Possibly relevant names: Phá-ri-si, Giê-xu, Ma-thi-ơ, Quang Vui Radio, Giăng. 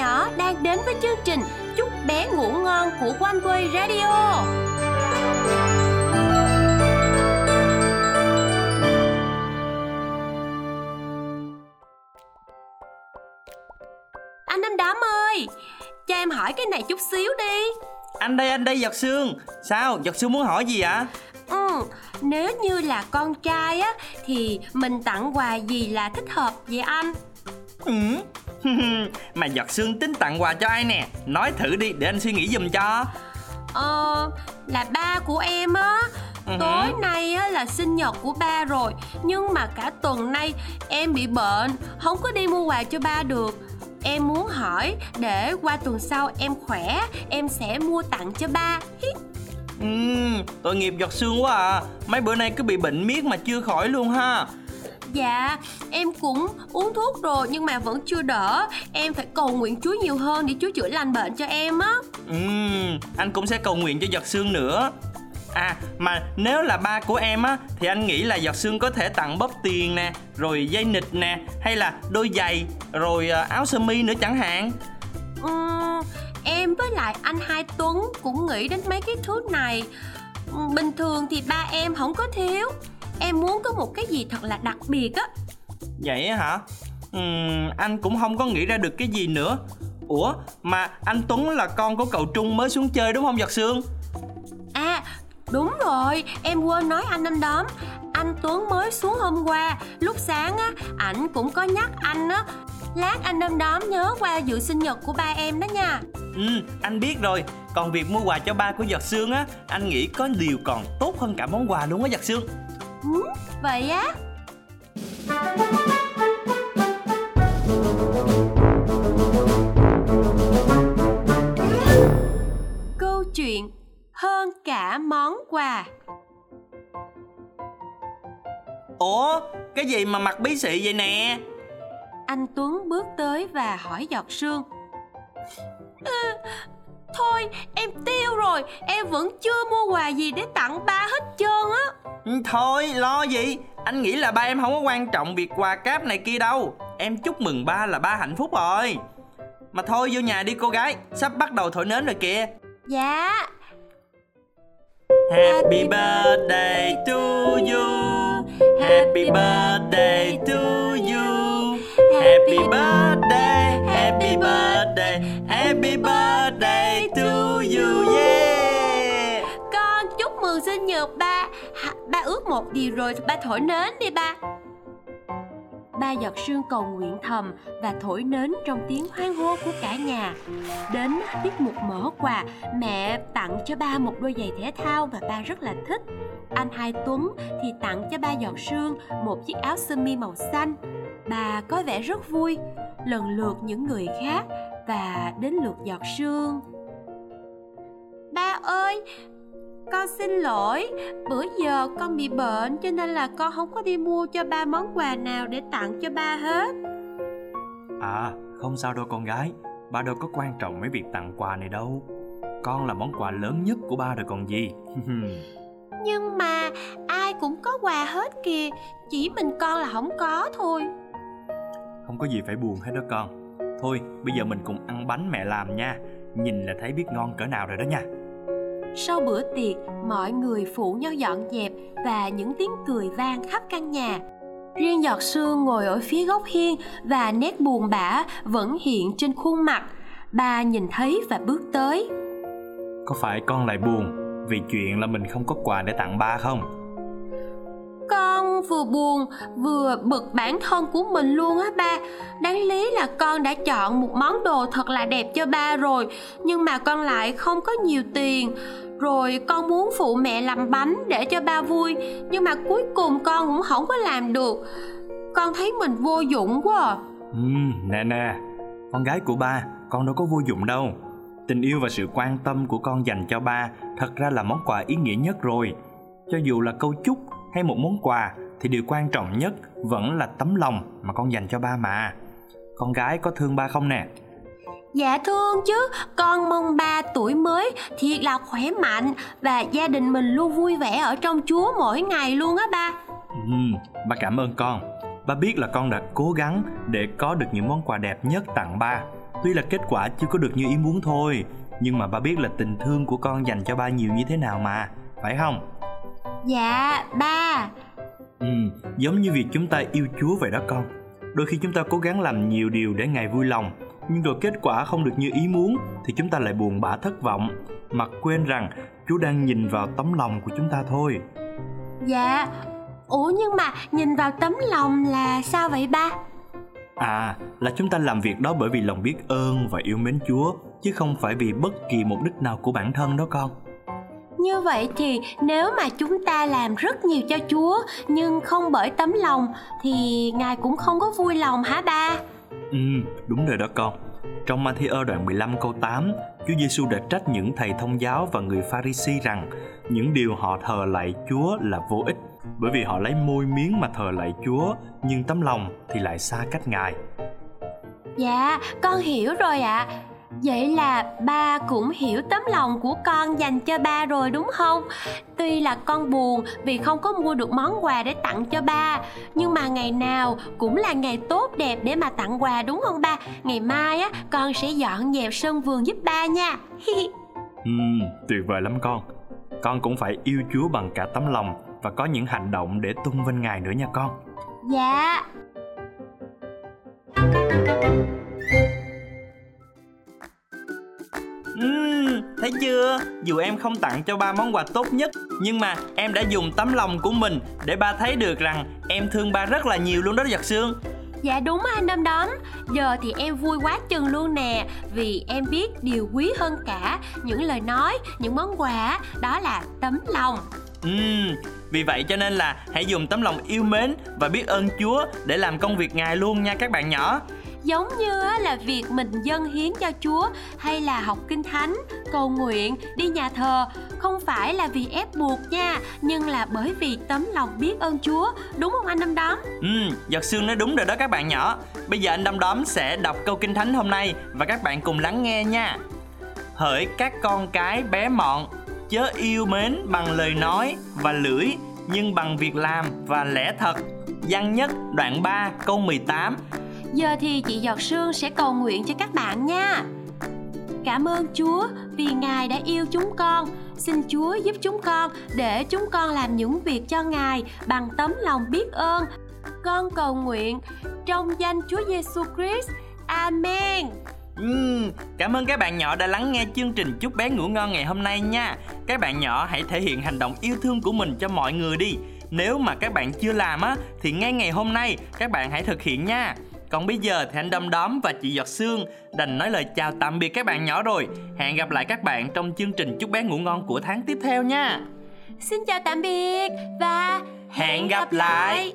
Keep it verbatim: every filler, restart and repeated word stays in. nhỏ đang đến với chương trình Chúc Bé Ngủ Ngon của Quang Vui Radio. Anh Năm Đám ơi, cho em hỏi cái này chút xíu đi. Anh đây, anh đây Giọt Sương. Sao, Giọt Sương muốn hỏi gì ạ? Ừ, nếu như là con trai á thì mình tặng quà gì là thích hợp vậy anh? Ừ, mà Giọt Sương tính tặng quà cho ai nè? Nói thử đi để anh suy nghĩ giùm cho. Ờ, là ba của em á. Ừ. Tối nay á, là sinh nhật của ba rồi. Nhưng mà cả tuần nay em bị bệnh, không có đi mua quà cho ba được. Em muốn hỏi để qua tuần sau em khỏe, em sẽ mua tặng cho ba. Ừ, tội nghiệp Giọt Sương quá à. Mấy bữa nay cứ bị bệnh miết mà chưa khỏi luôn ha. Dạ, em cũng uống thuốc rồi nhưng mà vẫn chưa đỡ. Em phải cầu nguyện Chúa nhiều hơn để Chúa chữa lành bệnh cho em á. Ừ, anh cũng sẽ cầu nguyện cho Giọt Sương nữa. À, mà nếu là ba của em á thì anh nghĩ là Giọt Sương có thể tặng bóp tiền nè, rồi dây nịt nè, hay là đôi giày, rồi áo sơ mi nữa chẳng hạn. Ừ, em với lại anh Hai Tuấn cũng nghĩ đến mấy cái thứ này. Bình thường thì ba em không có thiếu. Em muốn có một cái gì thật là đặc biệt á. Vậy hả? Ừ, anh cũng không có nghĩ ra được cái gì nữa. Ủa, mà anh Tuấn là con của cậu Trung mới xuống chơi đúng không Giọt Sương? À, đúng rồi, em quên nói anh Năm Đóm. Anh Tuấn mới xuống hôm qua, lúc sáng á, ảnh cũng có nhắc anh á. Lát anh Năm Đóm nhớ qua dự sinh nhật của ba em đó nha. Ừ, anh biết rồi. Còn việc mua quà cho ba của Giọt Sương á, anh nghĩ có điều còn tốt hơn cả món quà luôn á Giọt Sương. Ừ, vậy á. Câu chuyện hơn cả món quà. Ủa, cái gì mà mặt bí xị vậy nè? Anh Tuấn bước tới và hỏi Giọt Sương. Ừ, thôi em tiêu rồi, em vẫn chưa mua quà gì để tặng ba hết trơn á. Thôi lo gì, anh nghĩ là ba em không có quan trọng việc quà cáp này kia đâu. Em chúc mừng ba là ba hạnh phúc rồi. Mà thôi vô nhà đi cô gái, sắp bắt đầu thổi nến rồi kìa. Dạ. Happy birthday to you, happy birthday to you, happy birthday, happy birthday, happy birthday to you, yeah. Con chúc mừng sinh nhật ba. Ba ước một điều rồi, ba thổi nến đi ba. Ba Giọt Sương cầu nguyện thầm và thổi nến trong tiếng hoan hô của cả nhà. Đến tiết mục mở quà, mẹ tặng cho ba một đôi giày thể thao và ba rất là thích. Anh Hai Tuấn thì tặng cho ba Giọt Sương một chiếc áo sơ mi màu xanh. Ba có vẻ rất vui. Lần lượt những người khác và đến lượt Giọt Sương. Ba ơi, con xin lỗi, bữa giờ con bị bệnh cho nên là con không có đi mua cho ba món quà nào để tặng cho ba hết. À, không sao đâu con gái, ba đâu có quan trọng mấy việc tặng quà này đâu. Con là món quà lớn nhất của ba rồi còn gì. Nhưng mà ai cũng có quà hết kìa, chỉ mình con là không có thôi. Không có gì phải buồn hết đó con. Thôi, bây giờ mình cùng ăn bánh mẹ làm nha, nhìn là thấy biết ngon cỡ nào rồi đó nha. Sau bữa tiệc, mọi người phụ nhau dọn dẹp và những tiếng cười vang khắp căn nhà. Riêng Giọt Sương ngồi ở phía góc hiên và nét buồn bã vẫn hiện trên khuôn mặt. Ba nhìn thấy và bước tới. Có phải con lại buồn vì chuyện là mình không có quà để tặng ba không? Con vừa buồn vừa bực bản thân của mình luôn á ba. Đáng lý là con đã chọn một món đồ thật là đẹp cho ba rồi, nhưng mà con lại không có nhiều tiền. Rồi con muốn phụ mẹ làm bánh để cho ba vui, nhưng mà cuối cùng con cũng không có làm được. Con thấy mình vô dụng quá à. Ừ, nè nè, con gái của ba, con đâu có vô dụng đâu. Tình yêu và sự quan tâm của con dành cho ba thật ra là món quà ý nghĩa nhất rồi. Cho dù là câu chúc hay một món quà thì điều quan trọng nhất vẫn là tấm lòng mà con dành cho ba mà. Con gái có thương ba không nè? Dạ thương chứ, con mong ba tuổi mới thiệt là khỏe mạnh và gia đình mình luôn vui vẻ ở trong Chúa mỗi ngày luôn á ba. Ừ, ba cảm ơn con. Ba biết là con đã cố gắng để có được những món quà đẹp nhất tặng ba. Tuy là kết quả chưa có được như ý muốn thôi, nhưng mà ba biết là tình thương của con dành cho ba nhiều như thế nào mà, phải không? Dạ, ba. Ừ, giống như việc chúng ta yêu Chúa vậy đó con. Đôi khi chúng ta cố gắng làm nhiều điều để Ngài vui lòng, nhưng rồi kết quả không được như ý muốn thì chúng ta lại buồn bã thất vọng, mà quên rằng Chúa đang nhìn vào tấm lòng của chúng ta thôi. Dạ. Ủa nhưng mà nhìn vào tấm lòng là sao vậy ba? À, là chúng ta làm việc đó bởi vì lòng biết ơn và yêu mến Chúa, chứ không phải vì bất kỳ mục đích nào của bản thân đó con. Như vậy thì nếu mà chúng ta làm rất nhiều cho Chúa nhưng không bởi tấm lòng thì Ngài cũng không có vui lòng hả ba? Ừ, đúng rồi đó con. Trong Ma-thi-ơ đoạn mười lăm câu tám, Chúa Giê-xu đã trách những thầy thông giáo và người Phá-ri-si rằng những điều họ thờ lạy Chúa là vô ích, bởi vì họ lấy môi miếng mà thờ lạy Chúa, nhưng tấm lòng thì lại xa cách Ngài. Dạ, con hiểu rồi ạ. À. Vậy là ba cũng hiểu tấm lòng của con dành cho ba rồi đúng không? Tuy là con buồn vì không có mua được món quà để tặng cho ba, nhưng mà ngày nào cũng là ngày tốt đẹp để mà tặng quà đúng không ba? Ngày mai á, con sẽ dọn dẹp sân vườn giúp ba nha. Ừ, tuyệt vời lắm con. Con cũng phải yêu Chúa bằng cả tấm lòng và có những hành động để tôn vinh Ngài nữa nha con. Dạ. Uhm, thấy chưa? Dù em không tặng cho ba món quà tốt nhất, nhưng mà em đã dùng tấm lòng của mình để ba thấy được rằng em thương ba rất là nhiều luôn đó Giật Sương. Dạ đúng anh Đom Đóm. Giờ thì em vui quá chừng luôn nè, vì em biết điều quý hơn cả những lời nói, những món quà, đó là tấm lòng. Uhm, vì vậy cho nên là hãy dùng tấm lòng yêu mến và biết ơn Chúa để làm công việc Ngài luôn nha các bạn nhỏ. Giống như là việc mình dâng hiến cho Chúa, hay là học kinh thánh, cầu nguyện, đi nhà thờ, không phải là vì ép buộc nha, nhưng là bởi vì tấm lòng biết ơn Chúa, đúng không anh Đom Đóm? Ừ, Giật Sương nói đúng rồi đó các bạn nhỏ. Bây giờ anh Đom Đóm sẽ đọc câu kinh thánh hôm nay và các bạn cùng lắng nghe nha. Hỡi các con cái bé mọn, chớ yêu mến bằng lời nói và lưỡi, nhưng bằng việc làm và lẽ thật. Giăng nhất đoạn ba câu mười tám. Giờ thì chị Giọt Sương sẽ cầu nguyện cho các bạn nha. Cảm ơn Chúa vì Ngài đã yêu chúng con. Xin Chúa giúp chúng con để chúng con làm những việc cho Ngài bằng tấm lòng biết ơn. Con cầu nguyện trong danh Chúa Giê-xu Christ. Amen. Uhm, cảm ơn các bạn nhỏ đã lắng nghe chương trình Chúc Bé Ngủ Ngon ngày hôm nay nha. Các bạn nhỏ hãy thể hiện hành động yêu thương của mình cho mọi người đi. Nếu mà các bạn chưa làm á, thì ngay ngày hôm nay các bạn hãy thực hiện nha. Còn bây giờ thì anh Đom Đóm và chị Giọt Sương đành nói lời chào tạm biệt các bạn nhỏ rồi. Hẹn gặp lại các bạn trong chương trình Chúc Bé Ngủ Ngon của tháng tiếp theo nha. Xin chào tạm biệt và hẹn gặp lại.